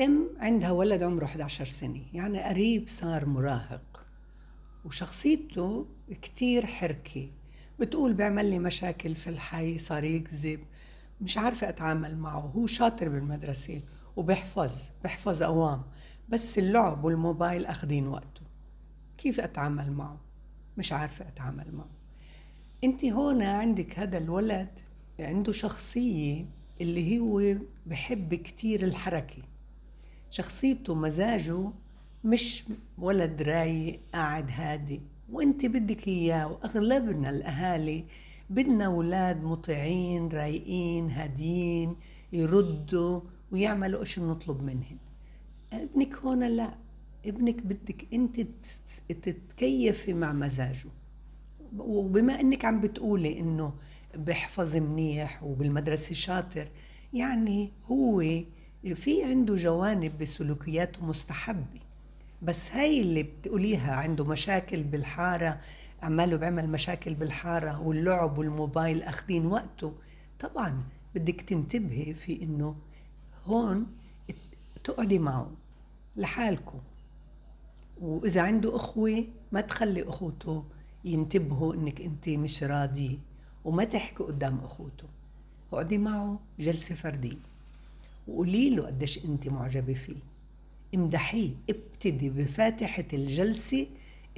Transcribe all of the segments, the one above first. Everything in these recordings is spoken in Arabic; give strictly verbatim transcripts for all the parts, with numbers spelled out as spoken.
ام عندها ولد عمره إحدى عشرة سنة، يعني قريب صار مراهق، وشخصيته كتير حركة. بتقول بيعمل لي مشاكل في الحي، صار يكذب، مش عارفة أتعامل معه. هو شاطر بالمدرسة وبيحفظ بيحفظ أوام، بس اللعب والموبايل أخذين وقته. كيف أتعامل معه؟ مش عارفة أتعامل معه. أنت هون عندك هذا الولد عنده شخصية اللي هو بحب كتير الحركة، شخصيته مزاجه مش ولد رايق قاعد هادي، وانت بدك اياه. واغلبنا الاهالي بدنا اولاد مطيعين رايقين هاديين يردوا ويعملوا ايش بنطلب منهم. ابنك هون لا، ابنك بدك انت تتكيفي مع مزاجه. وبما انك عم بتقولي انه بيحفظ منيح وبالمدرسه شاطر، يعني هو في عنده جوانب بسلوكياته مستحبه. بس هاي اللي بتقوليها عنده مشاكل بالحارة، عماله بعمل مشاكل بالحارة واللعب والموبايل أخذين وقته. طبعا بدك تنتبهي في إنه هون تقعدي معه لحالكو، وإذا عنده أخوة ما تخلي أخوته ينتبهوا إنك أنت مش راضي، وما تحكي قدام أخوته. اقعدي معه جلسة فردية وقولي له قديش أنت معجبة فيه، امدحيه، ابتدي بفاتحة الجلسة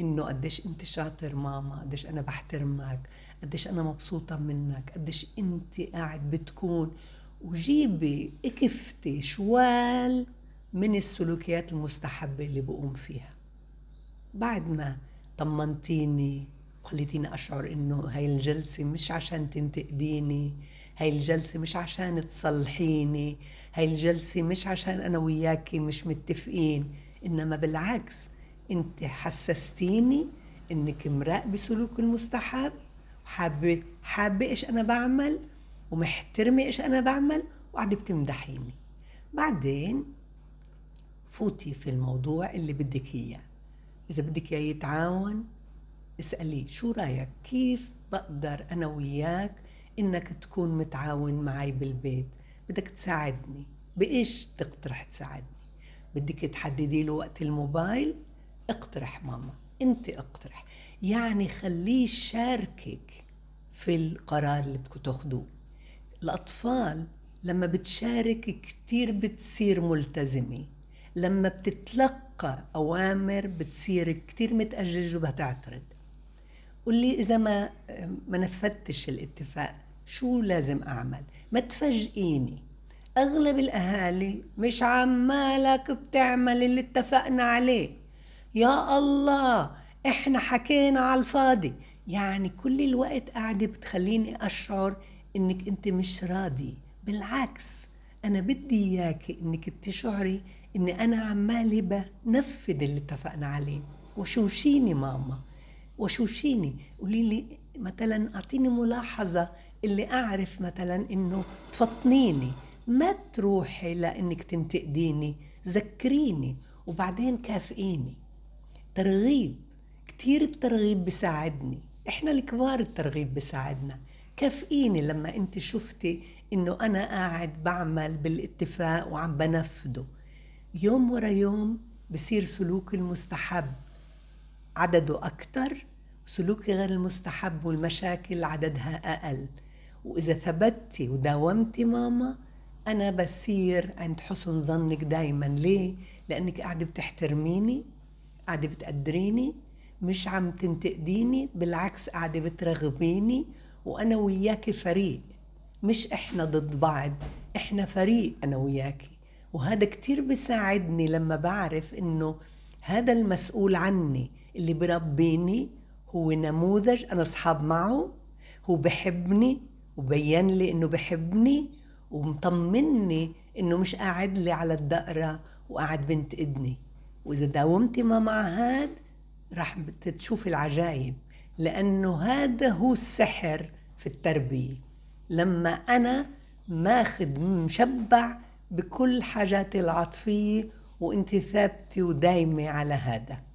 انه قديش انت شاطر ماما، قديش انا بحترمك، قديش انا مبسوطة منك، قديش انت قاعد بتكون. وجيبي اكفتي شوال من السلوكيات المستحبة اللي بقوم فيها. بعد ما طمنتيني وخليتيني اشعر انه هاي الجلسة مش عشان تنتقديني، هاي الجلسة مش عشان تصلحيني، هاي الجلسة مش عشان أنا وياكي مش متفقين، إنما بالعكس أنت حسستيني إنك مراقبة سلوك المستحب، وحابة حابة إيش أنا بعمل، ومحترمة إيش أنا بعمل، وقاعدة بتمدحيني. بعدين فوتي في الموضوع اللي بدك إياه. إذا بدك إياه يتعاون، اسألي شو رأيك، كيف بقدر أنا وياك إنك تكون متعاون معي بالبيت؟ بدك تساعدني بإيش؟ تقترح تساعدني. بدك تحددي له وقت الموبايل؟ اقترح ماما، انت اقترح. يعني خليه شاركك في القرار اللي بدكم تاخدوه. الأطفال لما بتشارك كتير بتصير ملتزمة، لما بتتلقى أوامر بتصير كتير متأجج وبتعترض. قولي إذا ما ما نفذتش الاتفاق شو لازم أعمل، ما تفاجئيني. أغلب الأهالي مش عمالك بتعمل اللي اتفقنا عليه، يا الله إحنا حكينا على الفاضي. يعني كل الوقت قاعدة بتخليني أشعر إنك أنت مش راضي. بالعكس أنا بدي إياكي إنك تشعري إن أنا عمالي بنفذ اللي اتفقنا عليه. وشوشيني ماما، وشوشيني، قوليلي مثلا أعطيني ملاحظة اللي أعرف مثلاً إنه تفطنيني، ما تروحي لإنك تنتقديني، ذكريني وبعدين كافئيني. ترغيب، كتير الترغيب بساعدني، إحنا الكبار الترغيب بساعدنا. كافئيني لما أنت شفتي إنه أنا قاعد بعمل بالاتفاق وعم بنفذه. يوم ورا يوم بصير سلوك المستحب عدده أكتر، سلوك غير المستحب والمشاكل عددها أقل. وإذا ثبتي وداومتي ماما أنا بصير عند حسن ظنك دايماً. ليه؟ لأنك قاعدة بتحترميني، قاعدة بتقدريني، مش عم تنتقديني، بالعكس قاعدة بترغبيني. وأنا وياكي فريق، مش إحنا ضد بعض، إحنا فريق أنا وياكي. وهذا كتير بيساعدني لما بعرف إنه هذا المسؤول عني اللي بربيني، هو نموذج أنا أصحاب معه، هو بحبني وبين لي إنه بحبني ومطمني إنه مش قاعد لي على الدقرة وقاعد بنتقدني. وإذا داومتي ما مع هاد راح تشوفي العجائب، لأنه هذا هو السحر في التربية. لما أنا ماخد مشبع بكل حاجاتي العاطفية وإنت ثابتة ودايمة على هذا.